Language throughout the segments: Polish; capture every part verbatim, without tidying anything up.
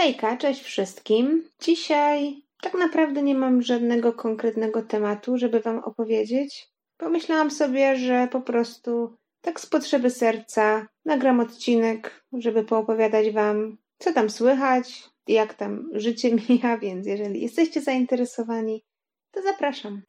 Hejka, cześć wszystkim. Dzisiaj tak naprawdę nie mam żadnego konkretnego tematu, żeby Wam opowiedzieć. Pomyślałam sobie, że po prostu tak z potrzeby serca nagram odcinek, żeby poopowiadać Wam, co tam słychać, jak tam życie mija, więc jeżeli jesteście zainteresowani, to zapraszam.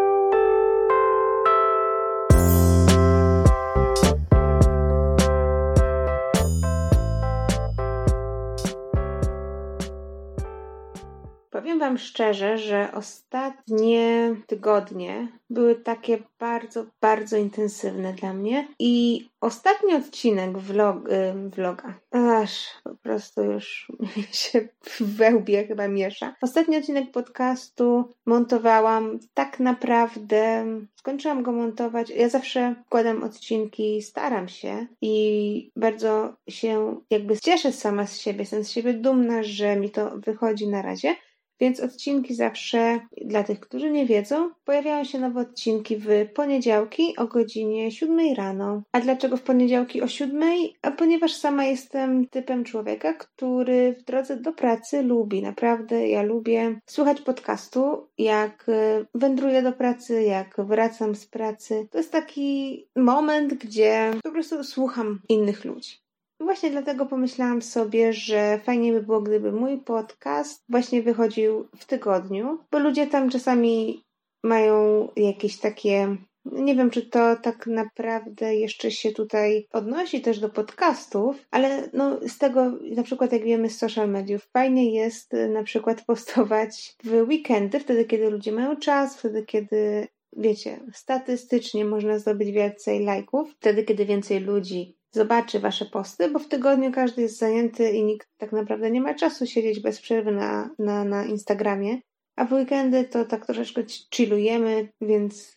Powiem Wam szczerze, że ostatnie tygodnie były takie bardzo, bardzo intensywne dla mnie i ostatni odcinek vlog, yy, vloga, aż po prostu już mi się we łbie chyba miesza. Ostatni odcinek podcastu montowałam tak naprawdę, skończyłam go montować. Ja zawsze wkładam odcinki, staram się i bardzo się jakby cieszę sama z siebie, jestem z siebie dumna, że mi to wychodzi na razie. Więc odcinki zawsze, dla tych, którzy nie wiedzą, pojawiają się nowe odcinki w poniedziałki o godzinie siódmej rano. A dlaczego w poniedziałki o siódmej? A ponieważ sama jestem typem człowieka, który w drodze do pracy lubi. Naprawdę ja lubię słuchać podcastu, jak wędruję do pracy, jak wracam z pracy. To jest taki moment, gdzie po prostu słucham innych ludzi. Właśnie dlatego pomyślałam sobie, że fajnie by było, gdyby mój podcast właśnie wychodził w tygodniu, bo ludzie tam czasami mają jakieś takie, nie wiem, czy to tak naprawdę jeszcze się tutaj odnosi też do podcastów, ale no z tego, na przykład jak wiemy z social mediów, fajnie jest na przykład postować w weekendy, wtedy kiedy ludzie mają czas, wtedy kiedy, wiecie, statystycznie można zdobyć więcej lajków, wtedy kiedy więcej ludzi zobaczy Wasze posty, bo w tygodniu każdy jest zajęty i nikt tak naprawdę nie ma czasu siedzieć bez przerwy na, na, na Instagramie, a w weekendy to tak troszeczkę chillujemy, więc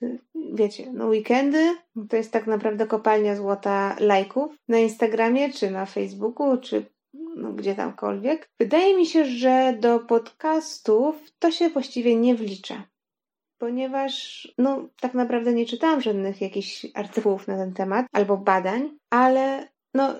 wiecie, no weekendy to jest tak naprawdę kopalnia złota lajków na Instagramie, czy na Facebooku, czy no, gdzie tamkolwiek. Wydaje mi się, że do podcastów to się właściwie nie wlicza. Ponieważ no tak naprawdę nie czytałam żadnych jakichś artykułów na ten temat albo badań, ale no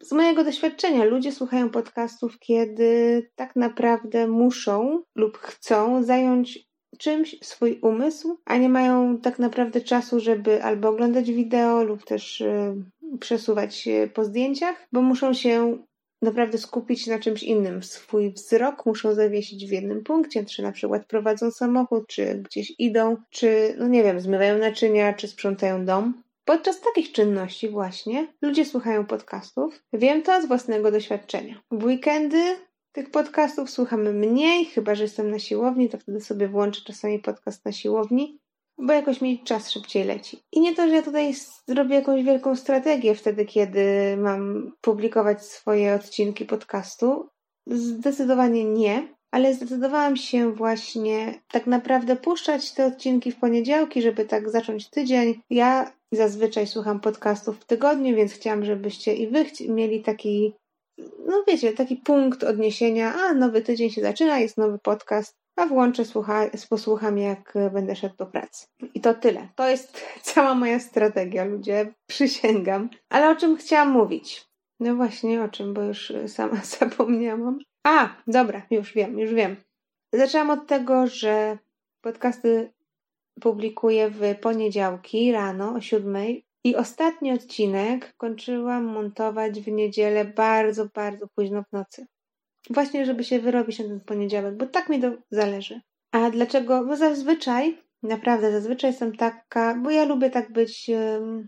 z mojego doświadczenia ludzie słuchają podcastów, kiedy tak naprawdę muszą lub chcą zająć czymś swój umysł, a nie mają tak naprawdę czasu, żeby albo oglądać wideo lub też yy, przesuwać się po zdjęciach, bo muszą się naprawdę skupić na czymś innym. Swój wzrok muszą zawiesić w jednym punkcie, czy na przykład prowadzą samochód, czy gdzieś idą, czy, no nie wiem, zmywają naczynia, czy sprzątają dom. Podczas takich czynności właśnie ludzie słuchają podcastów. Wiem to z własnego doświadczenia. W weekendy tych podcastów słuchamy mniej, chyba że jestem na siłowni, to wtedy sobie włączę czasami podcast na siłowni, bo jakoś mi czas szybciej leci. I nie to, że ja tutaj zrobię jakąś wielką strategię wtedy, kiedy mam publikować swoje odcinki podcastu. Zdecydowanie nie, ale zdecydowałam się właśnie tak naprawdę puszczać te odcinki w poniedziałki, żeby tak zacząć tydzień. Ja zazwyczaj słucham podcastów w tygodniu, więc chciałam, żebyście i wy mieli taki, no wiecie, taki punkt odniesienia, a nowy tydzień się zaczyna, jest nowy podcast, a włączę, słucha, posłucham, jak będę szedł do pracy. I to tyle. To jest cała moja strategia, ludzie, przysięgam. Ale o czym chciałam mówić? No właśnie o czym, bo już sama zapomniałam. A, dobra, już wiem, już wiem. Zaczęłam od tego, że podcasty publikuję w poniedziałki rano o siódmej i ostatni odcinek kończyłam montować w niedzielę bardzo, bardzo późno w nocy. Właśnie, żeby się wyrobić na ten poniedziałek, bo tak mi to zależy. A dlaczego? Bo zazwyczaj, naprawdę zazwyczaj jestem taka, bo ja lubię tak być yy,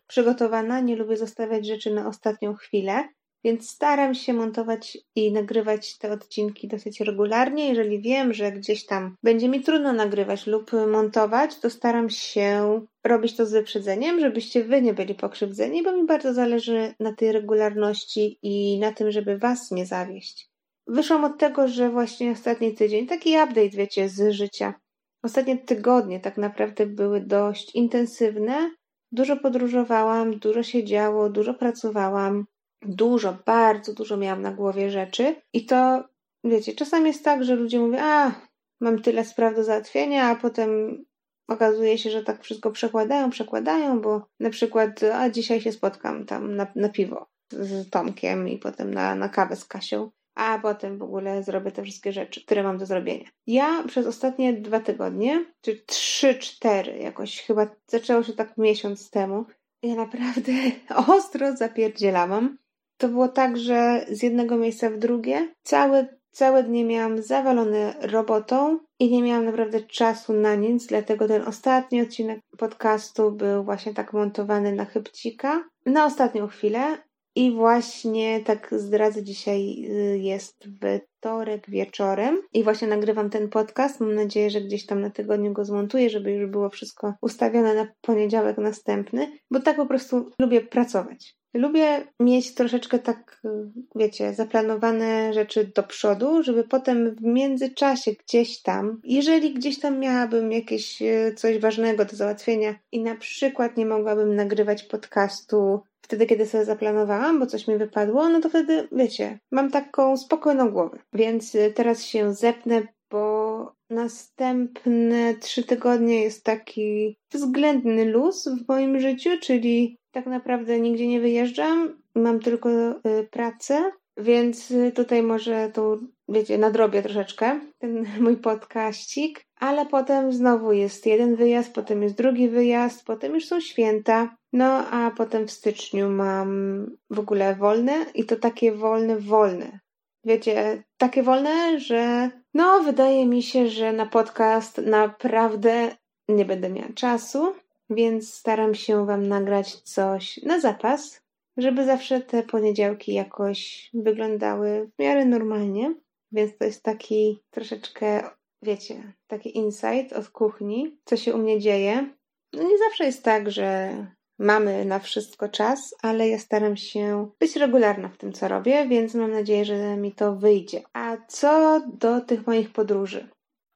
przygotowana, nie lubię zostawiać rzeczy na ostatnią chwilę, więc staram się montować i nagrywać te odcinki dosyć regularnie. Jeżeli wiem, że gdzieś tam będzie mi trudno nagrywać lub montować, to staram się robić to z wyprzedzeniem, żebyście wy nie byli pokrzywdzeni, bo mi bardzo zależy na tej regularności i na tym, żeby was nie zawieść. Wyszłam od tego, że właśnie ostatni tydzień, taki update, wiecie, z życia. Ostatnie tygodnie tak naprawdę były dość intensywne. Dużo podróżowałam, dużo się działo, dużo pracowałam. Dużo, bardzo dużo miałam na głowie rzeczy. I to, wiecie, czasami jest tak, że ludzie mówią, a, mam tyle spraw do załatwienia, a potem okazuje się, że tak wszystko przekładają, przekładają, bo na przykład, a dzisiaj się spotkam tam na, na piwo z Tomkiem i potem na, na kawę z Kasią. a potem w ogóle zrobię te wszystkie rzeczy, które mam do zrobienia. Ja przez ostatnie dwa tygodnie, czy trzy, cztery jakoś, chyba zaczęło się tak miesiąc temu, ja naprawdę ostro zapierdzielałam. To było tak, że z jednego miejsca w drugie całe, całe dnie miałam zawalone robotą i nie miałam naprawdę czasu na nic, dlatego ten ostatni odcinek podcastu był właśnie tak montowany na chybcika, na ostatnią chwilę. I właśnie, tak zdradzę, dzisiaj jest wtorek wieczorem i właśnie nagrywam ten podcast. Mam nadzieję, że gdzieś tam na tygodniu go zmontuję, żeby już było wszystko ustawione na poniedziałek następny, bo tak po prostu lubię pracować. Lubię mieć troszeczkę tak, wiecie, zaplanowane rzeczy do przodu, żeby potem w międzyczasie gdzieś tam, jeżeli gdzieś tam miałabym jakieś coś ważnego do załatwienia i na przykład nie mogłabym nagrywać podcastu wtedy, kiedy sobie zaplanowałam, bo coś mi wypadło, no to wtedy, wiecie, mam taką spokojną głowę. Więc teraz się zepnę, bo następne trzy tygodnie jest taki względny luz w moim życiu, czyli tak naprawdę nigdzie nie wyjeżdżam, mam tylko y, pracę, więc tutaj może tu, wiecie, nadrobię troszeczkę ten mój podcaścik, ale potem znowu jest jeden wyjazd, potem jest drugi wyjazd, potem już są święta, no a potem w styczniu mam w ogóle wolne i to takie wolne, wolne. Wiecie, takie wolne, że no wydaje mi się, że na podcast naprawdę nie będę miała czasu, więc staram się Wam nagrać coś na zapas, żeby zawsze te poniedziałki jakoś wyglądały w miarę normalnie. Więc to jest taki troszeczkę, wiecie, taki insight od kuchni, co się u mnie dzieje. No nie zawsze jest tak, że mamy na wszystko czas, ale ja staram się być regularna w tym, co robię, więc mam nadzieję, że mi to wyjdzie. A co do tych moich podróży?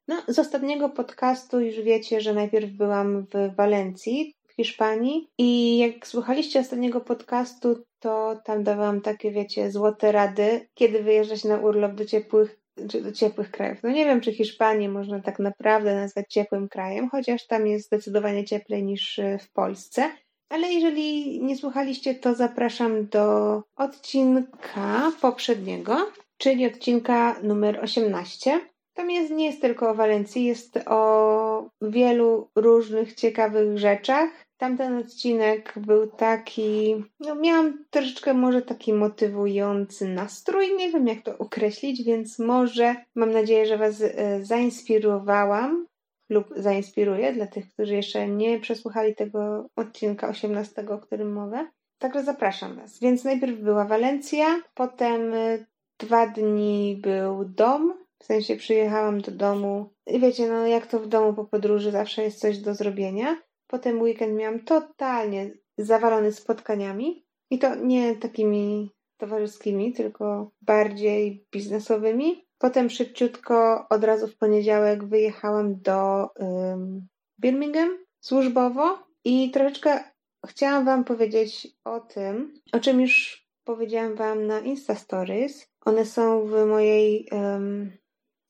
No, z ostatniego podcastu już wiecie, że najpierw byłam w Walencji, w Hiszpanii i jak słuchaliście ostatniego podcastu, to tam dawałam takie, wiecie, złote rady, kiedy wyjeżdżać na urlop do ciepłych, do ciepłych krajów. No nie wiem, czy Hiszpanię można tak naprawdę nazwać ciepłym krajem, chociaż tam jest zdecydowanie cieplej niż w Polsce. Ale jeżeli nie słuchaliście, to zapraszam do odcinka poprzedniego, czyli odcinka numer osiemnaście. Tam jest, nie jest tylko o Walencji, jest o wielu różnych ciekawych rzeczach. Tamten odcinek był taki, no miałam troszeczkę może taki motywujący nastrój, nie wiem jak to określić, więc może, mam nadzieję, że Was e, zainspirowałam lub zainspiruję dla tych, którzy jeszcze nie przesłuchali tego odcinka osiemnastego, o którym mówię. Także zapraszam Was. Więc najpierw była Walencja, potem e, dwa dni był dom. W sensie przyjechałam do domu i wiecie, no jak to w domu po podróży zawsze jest coś do zrobienia. Potem weekend miałam totalnie zawalony spotkaniami i to nie takimi towarzyskimi, tylko bardziej biznesowymi. Potem szybciutko od razu w poniedziałek wyjechałam do ym, Birmingham służbowo i troszeczkę chciałam Wam powiedzieć o tym, o czym już powiedziałam Wam na Insta Stories. One są w mojej um,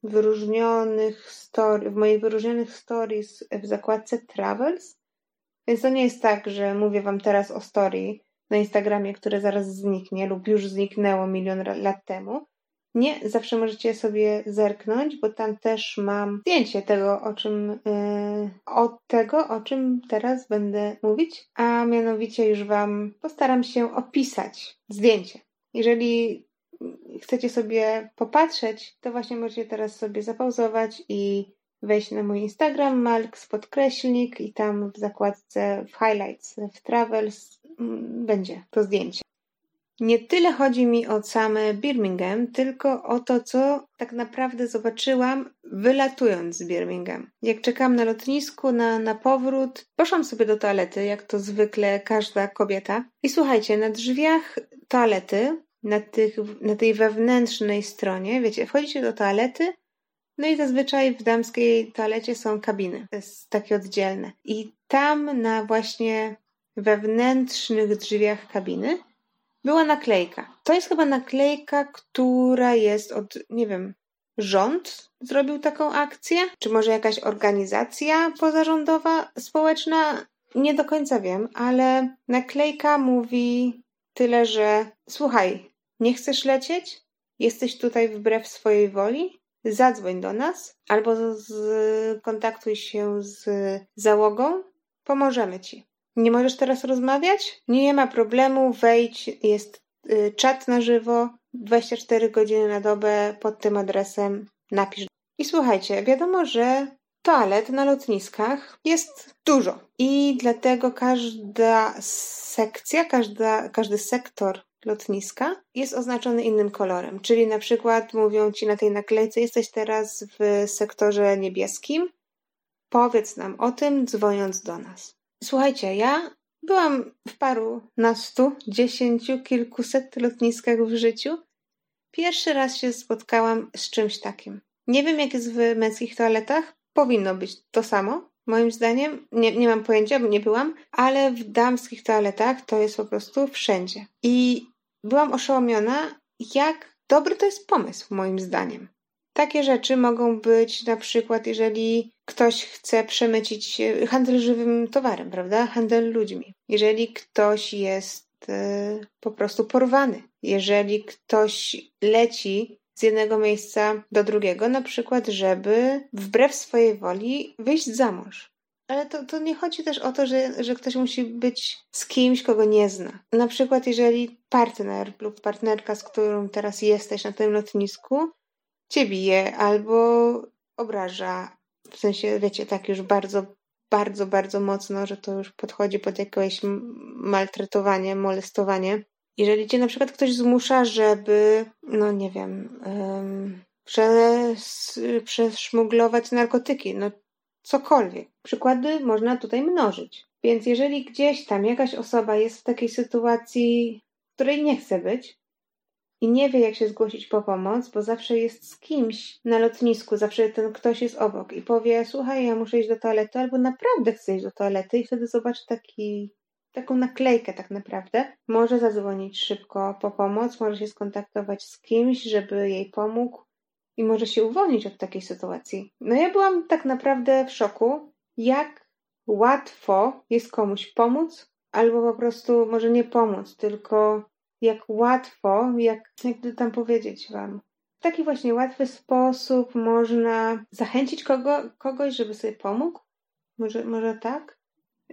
wyróżnionych story, w moich wyróżnionych stories w zakładce Travels, więc to nie jest tak, że mówię Wam teraz o story na Instagramie, które zaraz zniknie lub już zniknęło milion lat temu. Nie, zawsze możecie sobie zerknąć, bo tam też mam zdjęcie tego, o czym yy, o tego, o czym teraz będę mówić, a mianowicie już Wam postaram się opisać zdjęcie. Jeżeli chcecie sobie popatrzeć, to właśnie możecie teraz sobie zapauzować i wejść na mój Instagram Malks podkreślnik i tam w zakładce w highlights, w travels będzie to zdjęcie. Nie tyle chodzi mi o same Birmingham, tylko o to, co tak naprawdę zobaczyłam wylatując z Birmingham. Jak czekałam na lotnisku, na, na powrót, poszłam sobie do toalety, jak to zwykle każda kobieta. I słuchajcie, na drzwiach toalety, Na, tych, na tej wewnętrznej stronie, wiecie, wchodzicie do toalety, no i zazwyczaj w damskiej toalecie są kabiny, to jest takie oddzielne. I tam na właśnie wewnętrznych drzwiach kabiny była naklejka. To jest chyba naklejka, która jest od, nie wiem, rząd zrobił taką akcję? Czy może jakaś organizacja pozarządowa, społeczna? Nie do końca wiem, ale naklejka mówi tyle, że słuchaj, nie chcesz lecieć? Jesteś tutaj wbrew swojej woli? Zadzwoń do nas albo skontaktuj się z załogą. Pomożemy ci. Nie możesz teraz rozmawiać? Nie ma problemu, wejdź, jest czat na żywo, dwadzieścia cztery godziny na dobę pod tym adresem, napisz. I słuchajcie, wiadomo, że toalet na lotniskach jest dużo i dlatego każda sekcja, każda, każdy sektor lotniska jest oznaczony innym kolorem, czyli na przykład mówią ci na tej naklejce, jesteś teraz w sektorze niebieskim, powiedz nam o tym, dzwoniąc do nas. Słuchajcie, ja byłam w paru nastu, dziesięciu, kilkuset lotniskach w życiu. Pierwszy raz się spotkałam z czymś takim. Nie wiem, jak jest w męskich toaletach. Powinno być to samo, moim zdaniem. Nie, nie mam pojęcia, bo nie byłam. Ale w damskich toaletach to jest po prostu wszędzie. I byłam oszołomiona, jak dobry to jest pomysł, moim zdaniem. Takie rzeczy mogą być na przykład, jeżeli ktoś chce przemycić handel żywym towarem, prawda? Handel ludźmi. Jeżeli ktoś jest y, po prostu porwany. Jeżeli ktoś leci z jednego miejsca do drugiego, na przykład, żeby wbrew swojej woli wyjść za mąż. Ale to, to nie chodzi też o to, że, że ktoś musi być z kimś, kogo nie zna. Na przykład, jeżeli partner lub partnerka, z którą teraz jesteś na tym lotnisku, cię bije albo obraża, w sensie, wiecie, tak już bardzo, bardzo, bardzo mocno, że to już podchodzi pod jakieś maltretowanie, molestowanie. Jeżeli cię na przykład ktoś zmusza, żeby, no nie wiem, um, przez, przeszmuglować narkotyki, no cokolwiek. Przykłady można tutaj mnożyć. Więc jeżeli gdzieś tam jakaś osoba jest w takiej sytuacji, w której nie chce być, i nie wie, jak się zgłosić po pomoc, bo zawsze jest z kimś na lotnisku, zawsze ten ktoś jest obok i powie, słuchaj, ja muszę iść do toalety, albo naprawdę chcę iść do toalety, i wtedy zobaczy taki, taką naklejkę tak naprawdę. Może zadzwonić szybko po pomoc, może się skontaktować z kimś, żeby jej pomógł, i może się uwolnić od takiej sytuacji. No ja byłam tak naprawdę w szoku, jak łatwo jest komuś pomóc, albo po prostu może nie pomóc, tylko jak łatwo, jak, jak tam powiedzieć wam, w taki właśnie łatwy sposób można zachęcić kogo, kogoś, żeby sobie pomógł. Może, może tak?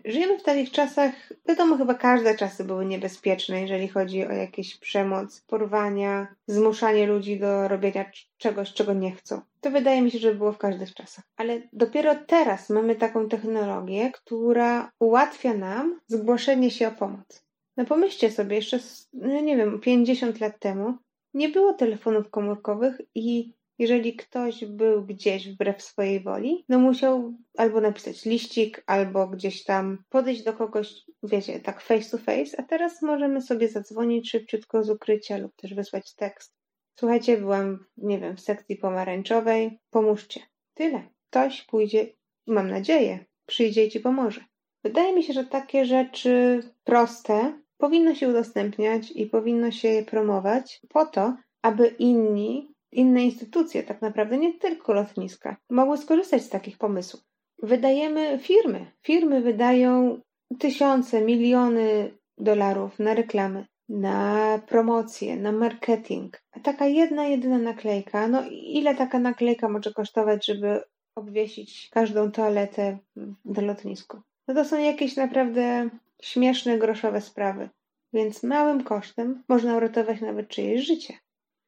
Żyjemy w takich czasach, wiadomo, chyba każde czasy były niebezpieczne, jeżeli chodzi o jakieś przemoc, porwania, zmuszanie ludzi do robienia czegoś, czego nie chcą. To wydaje mi się, że było w każdych czasach. Ale dopiero teraz mamy taką technologię, która ułatwia nam zgłoszenie się o pomoc. No pomyślcie sobie, jeszcze, no nie wiem, pięćdziesiąt lat temu nie było telefonów komórkowych i jeżeli ktoś był gdzieś wbrew swojej woli, no musiał albo napisać liścik, albo gdzieś tam podejść do kogoś, wiecie, tak face to face, a teraz możemy sobie zadzwonić szybciutko z ukrycia lub też wysłać tekst. Słuchajcie, byłam, nie wiem, w sekcji pomarańczowej, pomóżcie. Tyle. Ktoś pójdzie, mam nadzieję, przyjdzie i ci pomoże. Wydaje mi się, że takie rzeczy proste powinno się udostępniać i powinno się je promować po to, aby inni, inne instytucje, tak naprawdę nie tylko lotniska, mogły skorzystać z takich pomysłów. Wydajemy firmy. Firmy wydają tysiące, miliony dolarów na reklamy, na promocje, na marketing. A taka jedna, jedyna naklejka, no ile taka naklejka może kosztować, żeby obwiesić każdą toaletę na lotnisku? No to są jakieś naprawdę śmieszne, groszowe sprawy. Więc małym kosztem można uratować nawet czyjeś życie.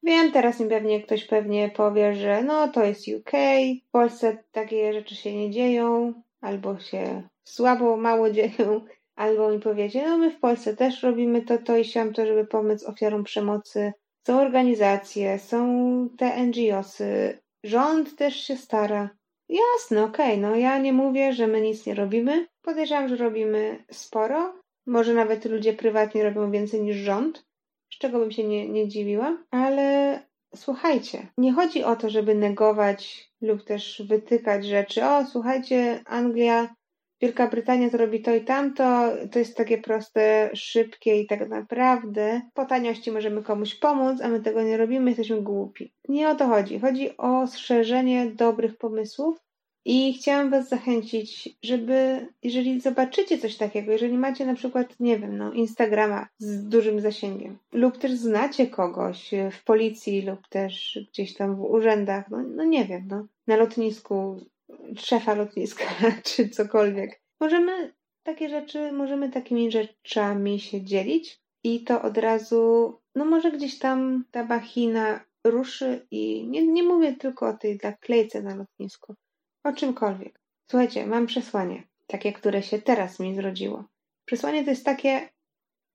Wiem, teraz mi pewnie ktoś pewnie powie, że no to jest U K, w Polsce takie rzeczy się nie dzieją, albo się słabo, mało dzieją, albo mi powiecie, no my w Polsce też robimy to, to i siam to, żeby pomóc ofiarom przemocy. Są organizacje, są te N G O sy, rząd też się stara. Jasne, okej, okay. No ja nie mówię, że my nic nie robimy. Podejrzewam, że robimy sporo. Może nawet ludzie prywatnie robią więcej niż rząd, z czego bym się nie, nie dziwiła. Ale słuchajcie, nie chodzi o to, żeby negować lub też wytykać rzeczy. O, słuchajcie, Anglia, Wielka Brytania to robi to i tamto. To jest takie proste, szybkie i tak naprawdę po taniości możemy komuś pomóc, a my tego nie robimy, jesteśmy głupi. Nie o to chodzi. Chodzi o szerzenie dobrych pomysłów I chciałam was zachęcić, żeby, jeżeli zobaczycie coś takiego, jeżeli macie na przykład, nie wiem, no, Instagrama z dużym zasięgiem lub też znacie kogoś w policji lub też gdzieś tam w urzędach, no, no nie wiem, no, na lotnisku, szefa lotniska czy cokolwiek. Możemy takie rzeczy, możemy takimi rzeczami się dzielić i to od razu, no może gdzieś tam ta machina ruszy i nie, nie mówię tylko o tej naklejce na lotnisku, o czymkolwiek. Słuchajcie, mam przesłanie, takie, które się teraz mi zrodziło. Przesłanie to jest takie,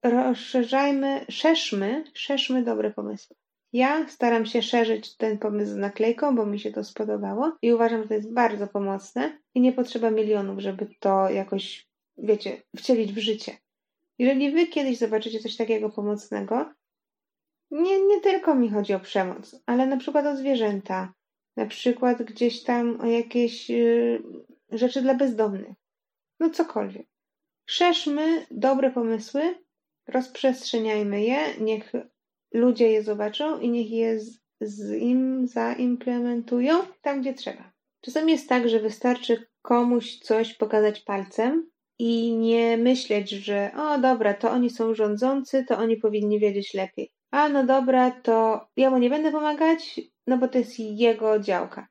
rozszerzajmy, szerzmy, szerzmy dobre pomysły. Ja staram się szerzyć ten pomysł z naklejką, bo mi się to spodobało i uważam, że to jest bardzo pomocne i nie potrzeba milionów, żeby to jakoś, wiecie, wcielić w życie. Jeżeli wy kiedyś zobaczycie coś takiego pomocnego, nie, nie tylko mi chodzi o przemoc, ale na przykład o zwierzęta, na przykład gdzieś tam o jakieś y, rzeczy dla bezdomnych. No cokolwiek. Szerzmy dobre pomysły, rozprzestrzeniajmy je, niech ludzie je zobaczą i niech je z, z im zaimplementują tam, gdzie trzeba. Czasami jest tak, że wystarczy komuś coś pokazać palcem i nie myśleć, że o dobra, to oni są rządzący, to oni powinni wiedzieć lepiej. A no dobra, to ja mu nie będę pomagać, no bo to jest jego działka.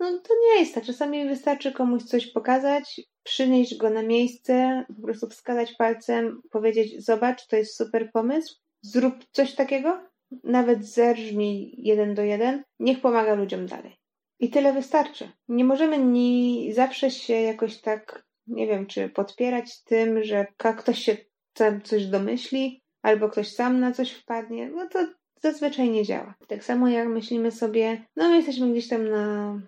No to nie jest tak. Czasami wystarczy komuś coś pokazać, przynieść go na miejsce, po prostu wskazać palcem, powiedzieć, zobacz, to jest super pomysł, zrób coś takiego, nawet zerżnij jeden do jeden, niech pomaga ludziom dalej. I tyle wystarczy. Nie możemy ni zawsze się jakoś tak, nie wiem, czy podpierać tym, że ktoś się tam coś domyśli, albo ktoś sam na coś wpadnie, no to zazwyczaj nie działa. Tak samo jak myślimy sobie, no my jesteśmy gdzieś tam na,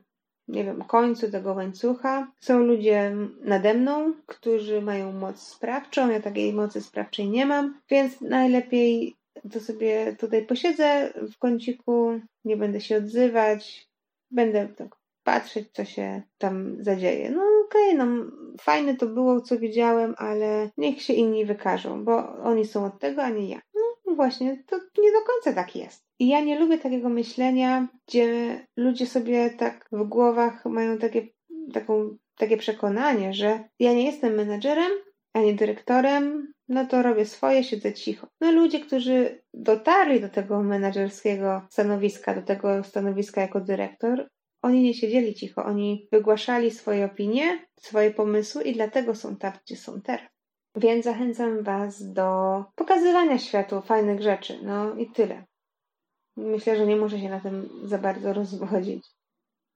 nie wiem, końcu tego łańcucha. Są ludzie nade mną, którzy mają moc sprawczą, ja takiej mocy sprawczej nie mam, więc najlepiej to sobie tutaj posiedzę w kąciku, nie będę się odzywać, będę tak patrzeć, co się tam zadzieje. No okej, okay, no fajne to było, co widziałem, ale niech się inni wykażą, bo oni są od tego, a nie ja. No właśnie, to nie do końca tak jest. I ja nie lubię takiego myślenia, gdzie ludzie sobie tak w głowach mają takie, taką, takie przekonanie, że ja nie jestem menadżerem, ani dyrektorem, no to robię swoje, siedzę cicho. No ludzie, którzy dotarli do tego menadżerskiego stanowiska, do tego stanowiska jako dyrektor, oni nie siedzieli cicho, oni wygłaszali swoje opinie, swoje pomysły i dlatego są tam, gdzie są teraz. Więc zachęcam was do pokazywania światu fajnych rzeczy, no i tyle. Myślę, że nie muszę się na tym za bardzo rozwodzić.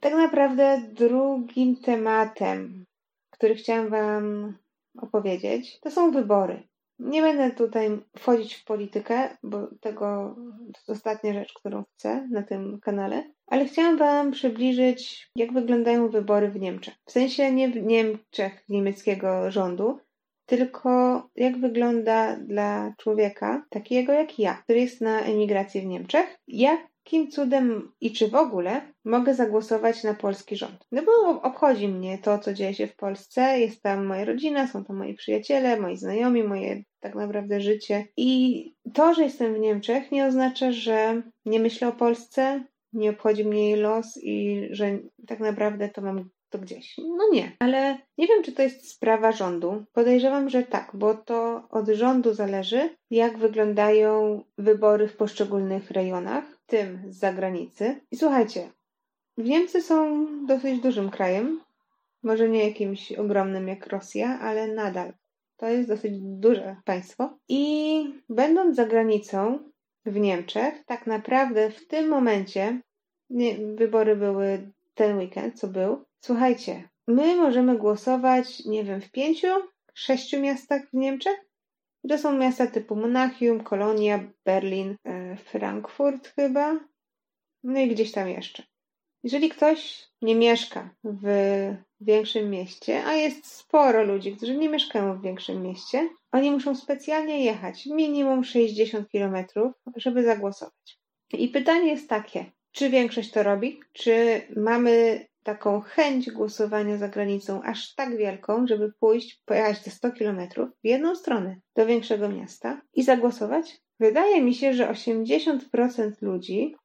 Tak naprawdę drugim tematem, który chciałam wam opowiedzieć, to są wybory. Nie będę tutaj wchodzić w politykę, bo tego, to jest ostatnia rzecz, którą chcę na tym kanale, ale chciałam wam przybliżyć, jak wyglądają wybory w Niemczech. W sensie nie w Niemczech niemieckiego rządu, tylko jak wygląda dla człowieka, takiego jak ja, który jest na emigracji w Niemczech, jakim cudem i czy w ogóle mogę zagłosować na polski rząd. No bo obchodzi mnie to, co dzieje się w Polsce, jest tam moja rodzina, są tam moi przyjaciele, moi znajomi, moje tak naprawdę życie. I to, że jestem w Niemczech, nie oznacza, że nie myślę o Polsce, nie obchodzi mnie jej los i że tak naprawdę to mam to gdzieś. No nie, ale nie wiem, czy to jest sprawa rządu. Podejrzewam, że tak, bo to od rządu zależy, jak wyglądają wybory w poszczególnych rejonach, w tym z zagranicy. I słuchajcie, Niemcy są dosyć dużym krajem, może nie jakimś ogromnym jak Rosja, ale nadal. To jest dosyć duże państwo. I będąc za granicą w Niemczech, tak naprawdę w tym momencie, nie, wybory były ten weekend, co był, słuchajcie, my możemy głosować, nie wiem, w pięciu, sześciu miastach w Niemczech. To są miasta typu Monachium, Kolonia, Berlin, e, Frankfurt chyba, no i gdzieś tam jeszcze. Jeżeli ktoś nie mieszka w większym mieście, a jest sporo ludzi, którzy nie mieszkają w większym mieście, oni muszą specjalnie jechać minimum sześćdziesiąt kilometrów, żeby zagłosować. I pytanie jest takie, czy większość to robi? Czy mamy taką chęć głosowania za granicą aż tak wielką, żeby pójść, pojechać te sto kilometrów w jedną stronę do większego miasta i zagłosować? Wydaje mi się, że osiemdziesiąt procent ludzi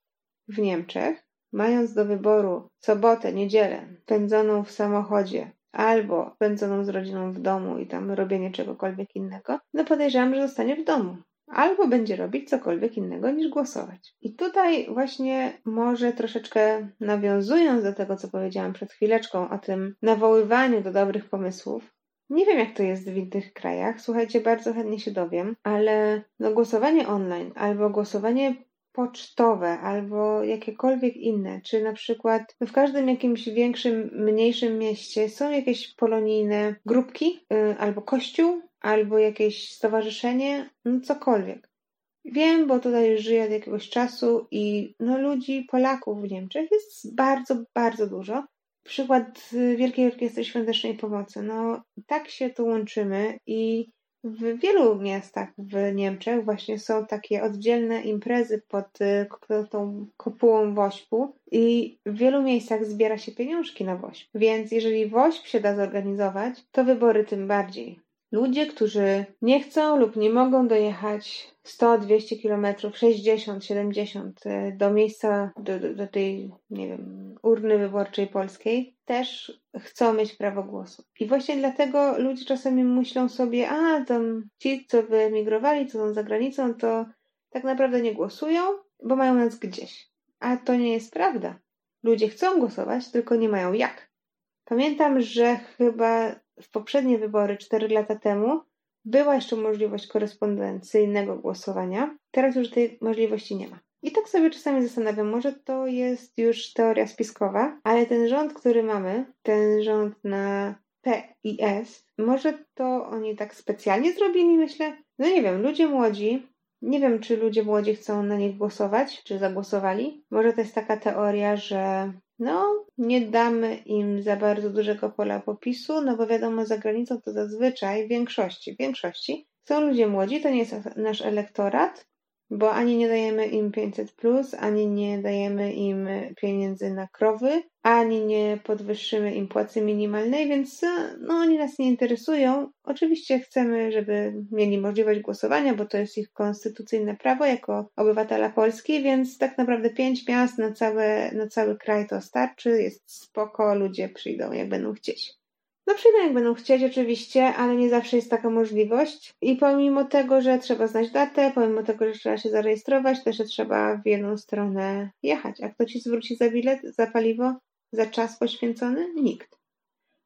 w Niemczech Mając do wyboru sobotę, niedzielę spędzoną w samochodzie albo spędzoną z rodziną w domu i tam robienie czegokolwiek innego, no podejrzewam, że zostanie w domu. Albo będzie robić cokolwiek innego niż głosować. I tutaj właśnie może troszeczkę nawiązując do tego, co powiedziałam przed chwileczką o tym nawoływaniu do dobrych pomysłów. Nie wiem, jak to jest w innych krajach. Słuchajcie, bardzo chętnie się dowiem, ale no głosowanie online albo głosowanie pocztowe albo jakiekolwiek inne, czy na przykład w każdym jakimś większym, mniejszym mieście są jakieś polonijne grupki yy, albo kościół, albo jakieś stowarzyszenie, no cokolwiek. Wiem, bo tutaj już żyję od jakiegoś czasu i no ludzi, Polaków w Niemczech jest bardzo, bardzo dużo. Przykład Wielkiej Orkiestry Świątecznej Pomocy. No tak się tu łączymy i w wielu miastach w Niemczech właśnie są takie oddzielne imprezy pod tą kopułą WOŚP-u i w wielu miejscach zbiera się pieniążki na WOŚP. Więc jeżeli WOŚP się da zorganizować, to wybory tym bardziej. Ludzie, którzy nie chcą lub nie mogą dojechać sto, dwieście kilometrów, sześćdziesiąt, siedemdziesiąt do miejsca, do, do, do tej, nie wiem, urny wyborczej polskiej, też chcą mieć prawo głosu. I właśnie dlatego ludzie czasami myślą sobie, a tam ci, co wyemigrowali, co są za granicą, to tak naprawdę nie głosują, bo mają nas gdzieś. A to nie jest prawda. Ludzie chcą głosować, tylko nie mają jak. Pamiętam, że chyba w poprzednie wybory cztery lata temu była jeszcze możliwość korespondencyjnego głosowania. Teraz już tej możliwości nie ma. I tak sobie czasami zastanawiam, może to jest już teoria spiskowa, ale ten rząd, który mamy, ten rząd na P I S, może to oni tak specjalnie zrobili, myślę? No nie wiem, ludzie młodzi, nie wiem, czy ludzie młodzi chcą na nich głosować, czy zagłosowali. Może to jest taka teoria, że no, nie damy im za bardzo dużego pola popisu, no bo wiadomo, za granicą to zazwyczaj w większości, w większości są ludzie młodzi, to nie jest nasz elektorat, bo ani nie dajemy im pięćset plus, ani nie dajemy im pieniędzy na krowy, ani nie podwyższymy im płacy minimalnej, więc no, oni nas nie interesują. Oczywiście chcemy, żeby mieli możliwość głosowania, bo to jest ich konstytucyjne prawo jako obywatela Polski, więc tak naprawdę pięć miast na, całe, na cały kraj to starczy, jest spoko, ludzie przyjdą jak będą chcieć. No przyjdą jak będą chcieć oczywiście, ale nie zawsze jest taka możliwość i pomimo tego, że trzeba znać datę, pomimo tego, że trzeba się zarejestrować, też trzeba w jedną stronę jechać. A kto ci zwróci za bilet, za paliwo, za czas poświęcony? Nikt.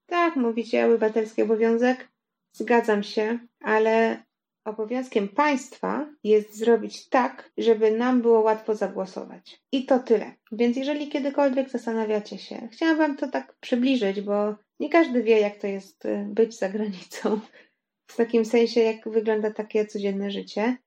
Tak, mówicie, obywatelski obowiązek, zgadzam się, ale obowiązkiem państwa jest zrobić tak, żeby nam było łatwo zagłosować. I to tyle. Więc jeżeli kiedykolwiek zastanawiacie się, chciałam wam to tak przybliżyć, bo nie każdy wie, jak to jest być za granicą. W takim sensie, jak wygląda takie codzienne życie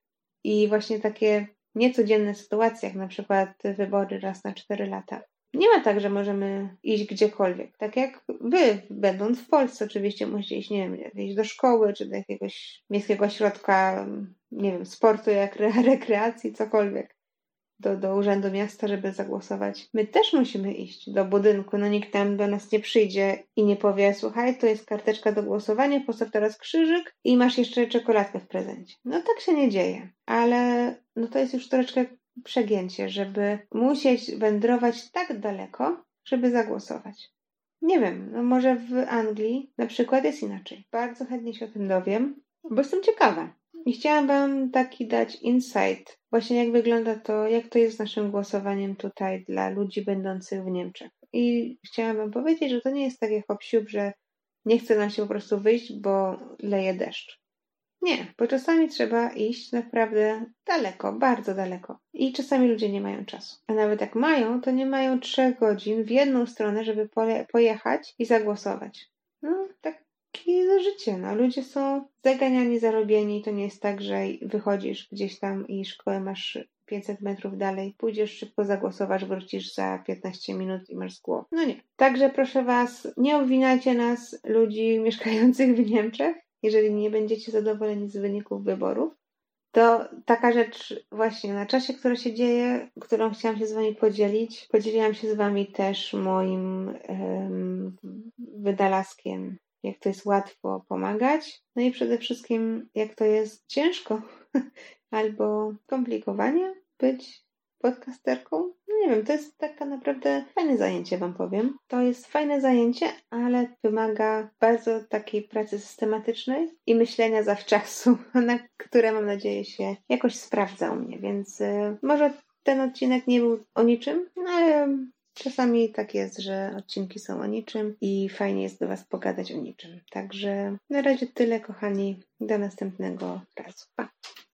i właśnie takie niecodzienne sytuacje, jak na przykład wybory raz na cztery lata. Nie ma tak, że możemy iść gdziekolwiek. Tak jak wy, będąc w Polsce, oczywiście musicie iść, nie wiem, iść do szkoły, czy do jakiegoś miejskiego ośrodka, nie wiem, sportu, jak rekreacji, cokolwiek. Do, do urzędu miasta, żeby zagłosować. My też musimy iść do budynku, no nikt tam do nas nie przyjdzie i nie powie, słuchaj, to jest karteczka do głosowania, postaw teraz krzyżyk i masz jeszcze czekoladkę w prezencie. No tak się nie dzieje, ale no to jest już troszeczkę przegięcie, żeby musieć wędrować tak daleko, żeby zagłosować. Nie wiem, no może w Anglii na przykład jest inaczej. Bardzo chętnie się o tym dowiem, bo jestem ciekawa. I chciałam wam taki dać insight, właśnie jak wygląda to, jak to jest z naszym głosowaniem tutaj dla ludzi będących w Niemczech. I chciałam wam powiedzieć, że to nie jest takie hop-siup, że nie chce nam się po prostu wyjść, bo leje deszcz. Nie, bo czasami trzeba iść naprawdę daleko, bardzo daleko. I czasami ludzie nie mają czasu. A nawet jak mają, to nie mają trzech godzin w jedną stronę, żeby pojechać i zagłosować. No, tak. I za życie, no ludzie są zaganiani, zarobieni, to nie jest tak, że wychodzisz gdzieś tam i szkołę masz pięćset metrów dalej, pójdziesz szybko, zagłosowasz, wrócisz za piętnaście minut i masz z głowy. No nie. Także proszę was, nie obwinajcie nas, ludzi mieszkających w Niemczech, jeżeli nie będziecie zadowoleni z wyników wyborów. To taka rzecz właśnie na czasie, która się dzieje, którą chciałam się z wami podzielić. Podzieliłam się z wami też moim um, wynalazkiem. Jak to jest łatwo pomagać, no i przede wszystkim jak to jest ciężko albo komplikowanie być podcasterką, no nie wiem, to jest taka naprawdę fajne zajęcie, wam powiem. To jest fajne zajęcie, ale wymaga bardzo takiej pracy systematycznej i myślenia zawczasu, na które, mam nadzieję, się jakoś sprawdza u mnie, więc y, może ten odcinek nie był o niczym, ale czasami tak jest, że odcinki są o niczym i fajnie jest do was pogadać o niczym. Także na razie tyle, kochani. Do następnego razu. Pa!